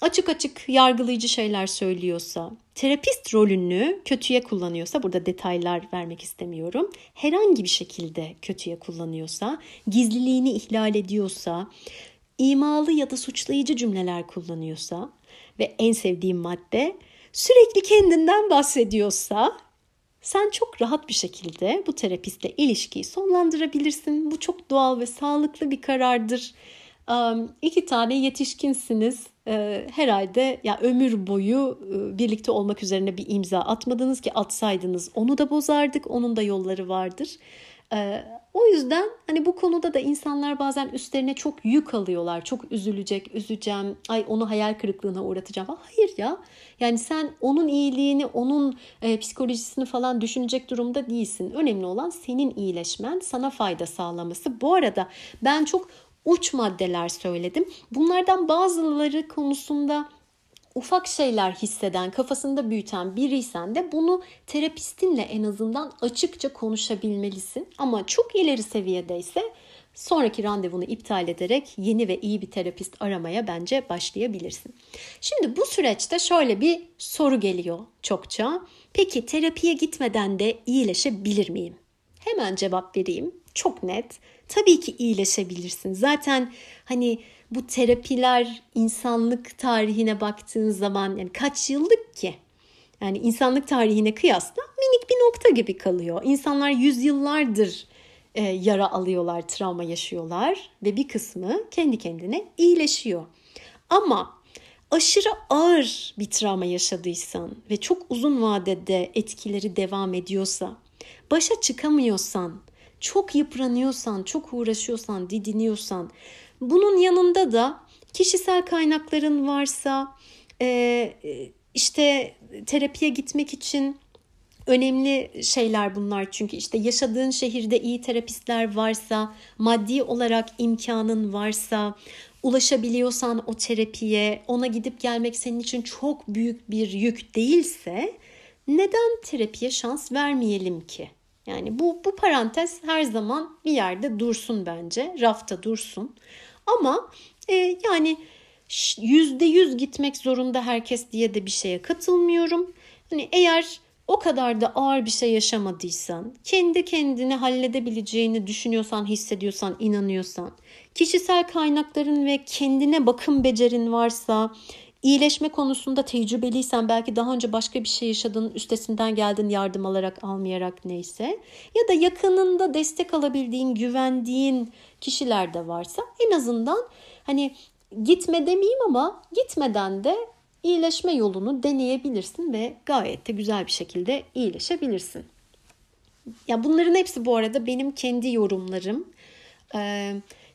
Açık açık yargılayıcı şeyler söylüyorsa, terapist rolünü kötüye kullanıyorsa, burada detaylar vermek istemiyorum, herhangi bir şekilde kötüye kullanıyorsa, gizliliğini ihlal ediyorsa, imalı ya da suçlayıcı cümleler kullanıyorsa ve en sevdiğim madde, sürekli kendinden bahsediyorsa, sen çok rahat bir şekilde bu terapistle ilişkiyi sonlandırabilirsin. Bu çok doğal ve sağlıklı bir karardır. İki tane yetişkinsiniz. Herhalde ya ömür boyu birlikte olmak üzerine bir imza atmadınız ki, atsaydınız onu da bozardık. Onun da yolları vardır. O yüzden hani bu konuda da insanlar bazen üstlerine çok yük alıyorlar. Çok üzülecek, üzeceğim, ay onu hayal kırıklığına uğratacağım. Hayır ya, yani sen onun iyiliğini, onun e, psikolojisini falan düşünecek durumda değilsin. Önemli olan senin iyileşmen, sana fayda sağlaması. Bu arada ben çok uç maddeler söyledim. Bunlardan bazıları konusunda ufak şeyler hisseden, kafasında büyüten biriysen de bunu terapistinle en azından açıkça konuşabilmelisin. Ama çok ileri seviyedeyse sonraki randevunu iptal ederek yeni ve iyi bir terapist aramaya bence başlayabilirsin. Şimdi bu süreçte şöyle bir soru geliyor çokça. Peki terapiye gitmeden de iyileşebilir miyim? Hemen cevap vereyim. Çok net. Tabii ki iyileşebilirsin. Zaten hani bu terapiler insanlık tarihine baktığın zaman, yani kaç yıllık ki? Yani insanlık tarihine kıyasla minik bir nokta gibi kalıyor. İnsanlar yüzyıllardır e, yara alıyorlar, travma yaşıyorlar ve bir kısmı kendi kendine iyileşiyor. Ama aşırı ağır bir travma yaşadıysan ve çok uzun vadede etkileri devam ediyorsa, başa çıkamıyorsan, çok yıpranıyorsan, çok uğraşıyorsan, didiniyorsan, bunun yanında da kişisel kaynakların varsa, işte terapiye gitmek için önemli şeyler bunlar. Çünkü işte yaşadığın şehirde iyi terapistler varsa, maddi olarak imkanın varsa, ulaşabiliyorsan o terapiye, ona gidip gelmek senin için çok büyük bir yük değilse, neden terapiye şans vermeyelim ki? Yani bu, bu parantez her zaman bir yerde dursun bence, rafta dursun. Ama e, yani yüzde yüz gitmek zorunda herkes diye de bir şeye katılmıyorum. Hani eğer o kadar da ağır bir şey yaşamadıysan, kendi kendini halledebileceğini düşünüyorsan, hissediyorsan, inanıyorsan, kişisel kaynakların ve kendine bakım becerin varsa, iyileşme konusunda tecrübeliysen, belki daha önce başka bir şey yaşadın, üstesinden geldin yardım alarak, almayarak, neyse, ya da yakınında destek alabildiğin, güvendiğin kişiler de varsa, en azından hani gitme demeyeyim ama gitmeden de iyileşme yolunu deneyebilirsin ve gayet de güzel bir şekilde iyileşebilirsin. Ya bunların hepsi bu arada benim kendi yorumlarım,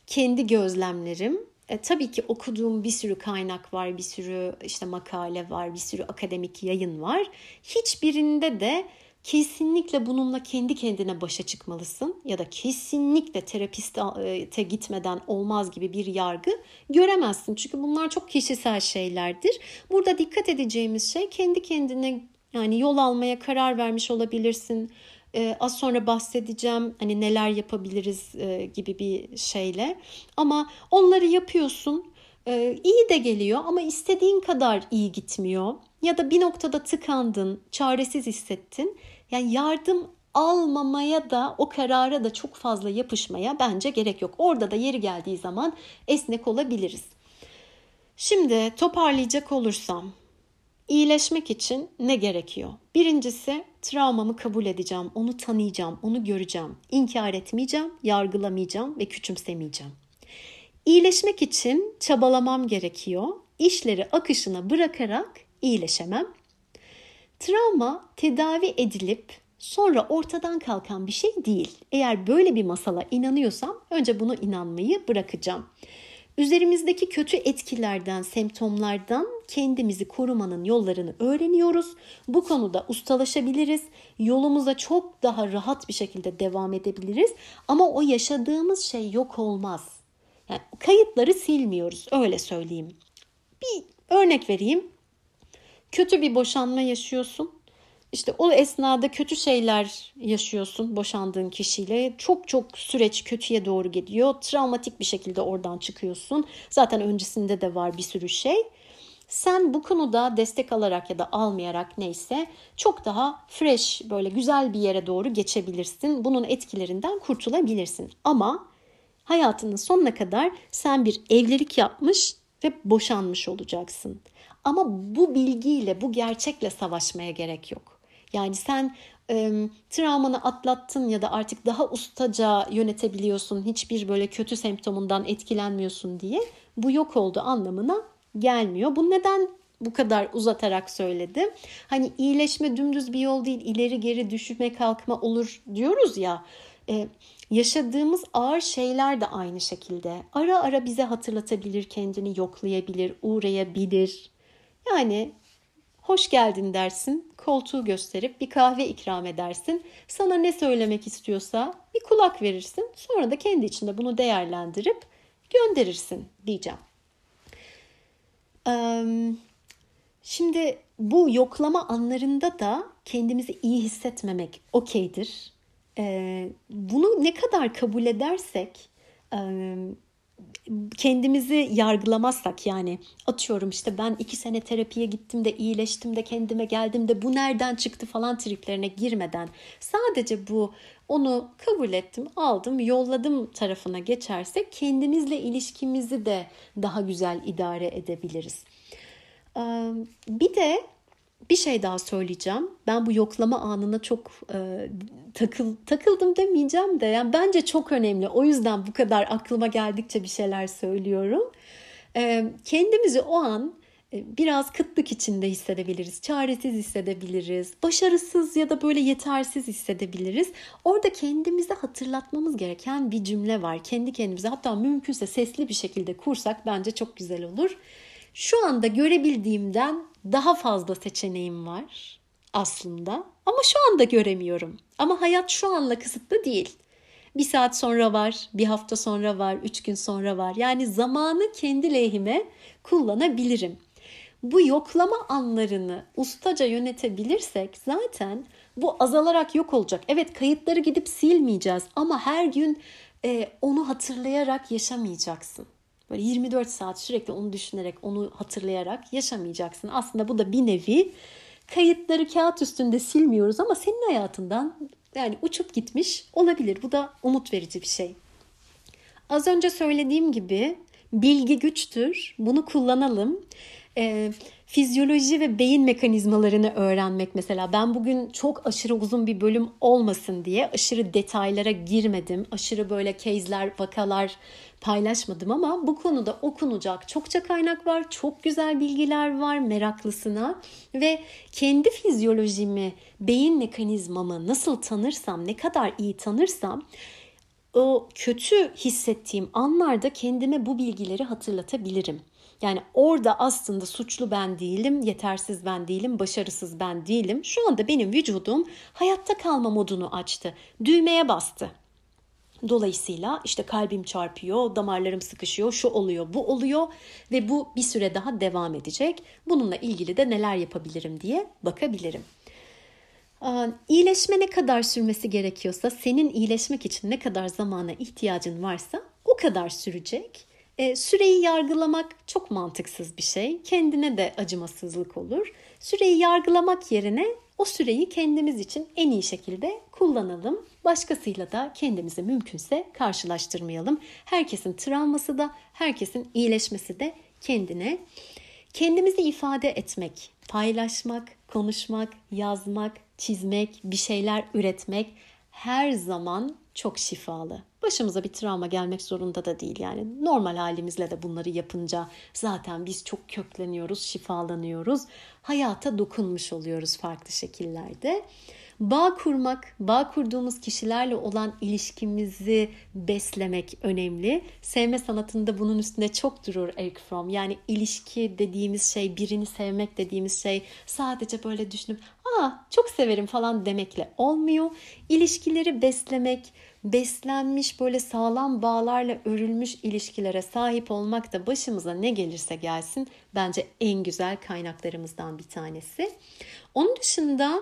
kendi gözlemlerim. E, tabii ki okuduğum bir sürü kaynak var, bir sürü işte makale var, bir sürü akademik yayın var. Hiçbirinde de kesinlikle bununla kendi kendine başa çıkmalısın ya da kesinlikle terapiste gitmeden olmaz gibi bir yargı göremezsin. Çünkü bunlar çok kişisel şeylerdir. Burada dikkat edeceğimiz şey, kendi kendine yani yol almaya karar vermiş olabilirsin. Ee, az sonra bahsedeceğim hani neler yapabiliriz e, gibi bir şeyle, ama onları yapıyorsun, ee, iyi de geliyor ama istediğin kadar iyi gitmiyor ya da bir noktada tıkandın, çaresiz hissettin. Yani yardım almamaya da, o karara da çok fazla yapışmaya bence gerek yok. Orada da yeri geldiği zaman esnek olabiliriz. Şimdi toparlayacak olursam, İyileşmek için ne gerekiyor? Birincisi, travmamı kabul edeceğim, onu tanıyacağım, onu göreceğim. İnkar etmeyeceğim, yargılamayacağım ve küçümsemeyeceğim. İyileşmek için çabalamam gerekiyor. İşleri akışına bırakarak iyileşemem. Travma tedavi edilip sonra ortadan kalkan bir şey değil. Eğer böyle bir masala inanıyorsam, önce bunu inanmayı bırakacağım. Üzerimizdeki kötü etkilerden, semptomlardan kendimizi korumanın yollarını öğreniyoruz. Bu konuda ustalaşabiliriz. Yolumuza çok daha rahat bir şekilde devam edebiliriz. Ama o yaşadığımız şey yok olmaz. Yani kayıtları silmiyoruz, öyle söyleyeyim. Bir örnek vereyim. Kötü bir boşanma yaşıyorsun. İşte o esnada kötü şeyler yaşıyorsun boşandığın kişiyle. Çok çok süreç kötüye doğru gidiyor. Travmatik bir şekilde oradan çıkıyorsun. Zaten öncesinde de var bir sürü şey. Sen bu konuda destek alarak ya da almayarak, neyse, çok daha fresh, böyle güzel bir yere doğru geçebilirsin. Bunun etkilerinden kurtulabilirsin. Ama hayatının sonuna kadar sen bir evlilik yapmış ve boşanmış olacaksın. Ama bu bilgiyle, bu gerçekle savaşmaya gerek yok. Yani sen e, travmanı atlattın ya da artık daha ustaca yönetebiliyorsun, hiçbir böyle kötü semptomundan etkilenmiyorsun diye bu yok oldu anlamına gelmiyor. Bu neden bu kadar uzatarak söyledim? Hani iyileşme dümdüz bir yol değil, ileri geri düşme kalkma olur diyoruz ya. E, yaşadığımız ağır şeyler de aynı şekilde ara ara bize hatırlatabilir, kendini yoklayabilir, uğrayabilir. Yani hoş geldin dersin, koltuğu gösterip bir kahve ikram edersin. Sana ne söylemek istiyorsa bir kulak verirsin. Sonra da kendi içinde bunu değerlendirip gönderirsin diyeceğim. Şimdi bu yoklama anlarında da kendimizi iyi hissetmemek okeydir. Bunu ne kadar kabul edersek, kendimizi yargılamazsak, yani atıyorum işte ben iki sene terapiye gittim de iyileştim de kendime geldim de bu nereden çıktı falan triplerine girmeden, sadece bu onu kabul ettim, aldım, yolladım tarafına geçersek, kendimizle ilişkimizi de daha güzel idare edebiliriz. Bir de bir şey daha söyleyeceğim. Ben bu yoklama anına çok e, takıl, takıldım demeyeceğim de yani bence çok önemli. O yüzden bu kadar aklıma geldikçe bir şeyler söylüyorum. E, kendimizi o an e, biraz kıtlık içinde hissedebiliriz, çaresiz hissedebiliriz, başarısız ya da böyle yetersiz hissedebiliriz. Orada kendimize hatırlatmamız gereken bir cümle var. Kendi kendimize, hatta mümkünse sesli bir şekilde kursak bence çok güzel olur. Şu anda görebildiğimden daha fazla seçeneğim var aslında ama şu anda göremiyorum. Ama hayat şu anla kısıtlı değil. Bir saat sonra var, bir hafta sonra var, üç gün sonra var. Yani zamanı kendi lehime kullanabilirim. Bu yoklama anlarını ustaca yönetebilirsek zaten bu azalarak yok olacak. Evet, kayıtları gidip silmeyeceğiz ama her gün e, onu hatırlayarak yaşamayacaksın. Böyle yirmi dört saat sürekli onu düşünerek, onu hatırlayarak yaşamayacaksın. Aslında bu da bir nevi kayıtları kağıt üstünde silmiyoruz ama senin hayatından yani uçup gitmiş olabilir. Bu da umut verici bir şey. Az önce söylediğim gibi bilgi güçtür. Bunu kullanalım. E, fizyoloji ve beyin mekanizmalarını öğrenmek mesela. Ben bugün çok aşırı uzun bir bölüm olmasın diye aşırı detaylara girmedim. Aşırı böyle case'ler, vakalar paylaşmadım ama bu konuda okunacak çokça kaynak var. Çok güzel bilgiler var meraklısına ve kendi fizyolojimi, beyin mekanizmamı nasıl tanırsam, ne kadar iyi tanırsam o kötü hissettiğim anlarda kendime bu bilgileri hatırlatabilirim. Yani orada aslında suçlu ben değilim, yetersiz ben değilim, başarısız ben değilim. Şu anda benim vücudum hayatta kalma modunu açtı, düğmeye bastı. Dolayısıyla işte kalbim çarpıyor, damarlarım sıkışıyor, şu oluyor, bu oluyor ve bu bir süre daha devam edecek. Bununla ilgili de neler yapabilirim diye bakabilirim. İyileşme ne kadar sürmesi gerekiyorsa, senin iyileşmek için ne kadar zamana ihtiyacın varsa o kadar sürecek. E, süreyi yargılamak çok mantıksız bir şey. Kendine de acımasızlık olur. Süreyi yargılamak yerine o süreyi kendimiz için en iyi şekilde kullanalım. Başkasıyla da kendimizi mümkünse karşılaştırmayalım. Herkesin travması da, herkesin iyileşmesi de kendine. Kendimizi ifade etmek, paylaşmak, konuşmak, yazmak, çizmek, bir şeyler üretmek her zaman çok şifalı. Başımıza bir travma gelmek zorunda da değil yani. Normal halimizle de bunları yapınca zaten biz çok kökleniyoruz, şifalanıyoruz. Hayata dokunmuş oluyoruz farklı şekillerde. Bağ kurmak, bağ kurduğumuz kişilerle olan ilişkimizi beslemek önemli. Sevme sanatında bunun üstünde çok durur Eric Fromm. Yani ilişki dediğimiz şey, birini sevmek dediğimiz şey sadece böyle düşünüp "Aa, çok severim" falan demekle olmuyor. İlişkileri beslemek, beslenmiş böyle sağlam bağlarla örülmüş ilişkilere sahip olmak da başımıza ne gelirse gelsin bence en güzel kaynaklarımızdan bir tanesi. Onun dışında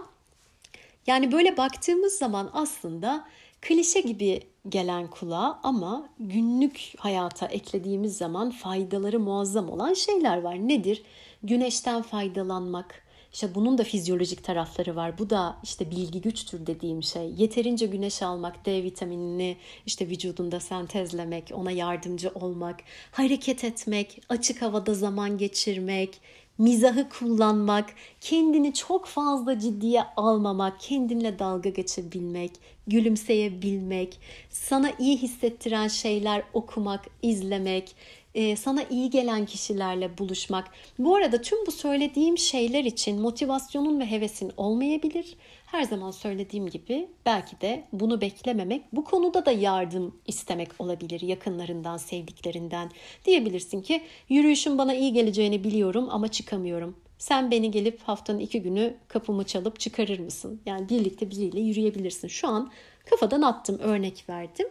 yani böyle baktığımız zaman aslında klişe gibi gelen kulağa ama günlük hayata eklediğimiz zaman faydaları muazzam olan şeyler var. Nedir? Güneşten faydalanmak. İşte bunun da fizyolojik tarafları var. Bu da işte bilgi güçtür dediğim şey. Yeterince güneş almak, D vitaminini işte vücudunda sentezlemek, ona yardımcı olmak, hareket etmek, açık havada zaman geçirmek, mizahı kullanmak, kendini çok fazla ciddiye almamak, kendinle dalga geçebilmek, gülümseyebilmek, sana iyi hissettiren şeyler okumak, izlemek, sana iyi gelen kişilerle buluşmak. Bu arada tüm bu söylediğim şeyler için motivasyonun ve hevesin olmayabilir. Her zaman söylediğim gibi belki de bunu beklememek, bu konuda da yardım istemek olabilir yakınlarından, sevdiklerinden. Diyebilirsin ki yürüyüşün bana iyi geleceğini biliyorum ama çıkamıyorum. Sen beni gelip haftanın iki günü kapımı çalıp çıkarır mısın? Yani birlikte biriyle yürüyebilirsin. Şu an kafadan attım, örnek verdim.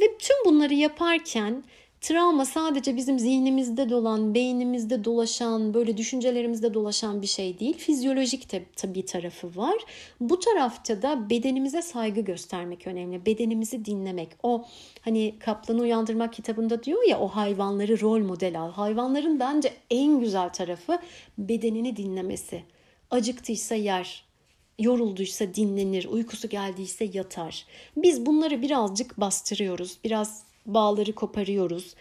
Ve tüm bunları yaparken travma sadece bizim zihnimizde dolan, beynimizde dolaşan, böyle düşüncelerimizde dolaşan bir şey değil. Fizyolojik de tabii tarafı var. Bu tarafta da bedenimize saygı göstermek önemli. Bedenimizi dinlemek. O hani Kaplanı Uyandırmak kitabında diyor ya, o hayvanları rol model al. Hayvanların bence en güzel tarafı bedenini dinlemesi. Acıktıysa yer, yorulduysa dinlenir, uykusu geldiyse yatar. Biz bunları birazcık bastırıyoruz, biraz bağları koparıyoruz.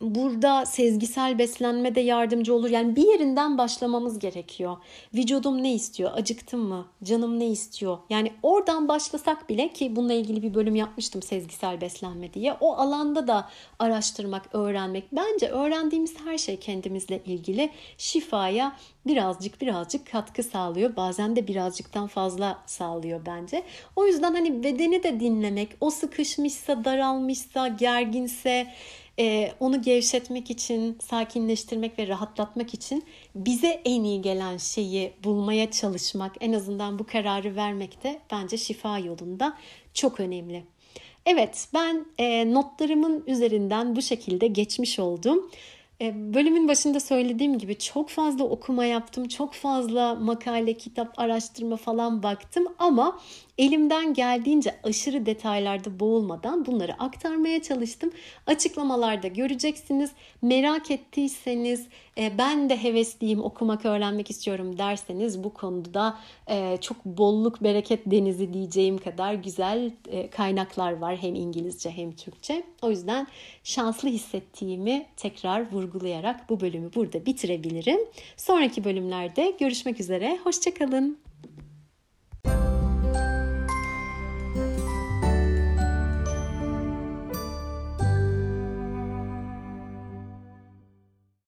Burada sezgisel beslenme de yardımcı olur. Yani bir yerinden başlamamız gerekiyor. Vücudum ne istiyor? Acıktım mı? Canım ne istiyor? Yani oradan başlasak bile, ki bununla ilgili bir bölüm yapmıştım sezgisel beslenme diye. O alanda da araştırmak, öğrenmek. Bence öğrendiğimiz her şey kendimizle ilgili şifaya birazcık birazcık katkı sağlıyor. Bazen de birazcıktan fazla sağlıyor bence. O yüzden hani bedeni de dinlemek, o sıkışmışsa, daralmışsa, gerginse... Ee, onu gevşetmek için, sakinleştirmek ve rahatlatmak için bize en iyi gelen şeyi bulmaya çalışmak, en azından bu kararı vermek de bence şifa yolunda çok önemli. Evet, ben e, notlarımın üzerinden bu şekilde geçmiş oldum. E, bölümün başında söylediğim gibi çok fazla okuma yaptım, çok fazla makale, kitap, araştırma falan baktım ama elimden geldiğince aşırı detaylarda boğulmadan bunları aktarmaya çalıştım. Açıklamalarda göreceksiniz. Merak ettiyseniz, ben de hevesliyim, okumak, öğrenmek istiyorum derseniz bu konuda çok bolluk bereket denizi diyeceğim kadar güzel kaynaklar var, hem İngilizce hem Türkçe. O yüzden şanslı hissettiğimi tekrar vurgulayarak bu bölümü burada bitirebilirim. Sonraki bölümlerde görüşmek üzere. Hoşça kalın.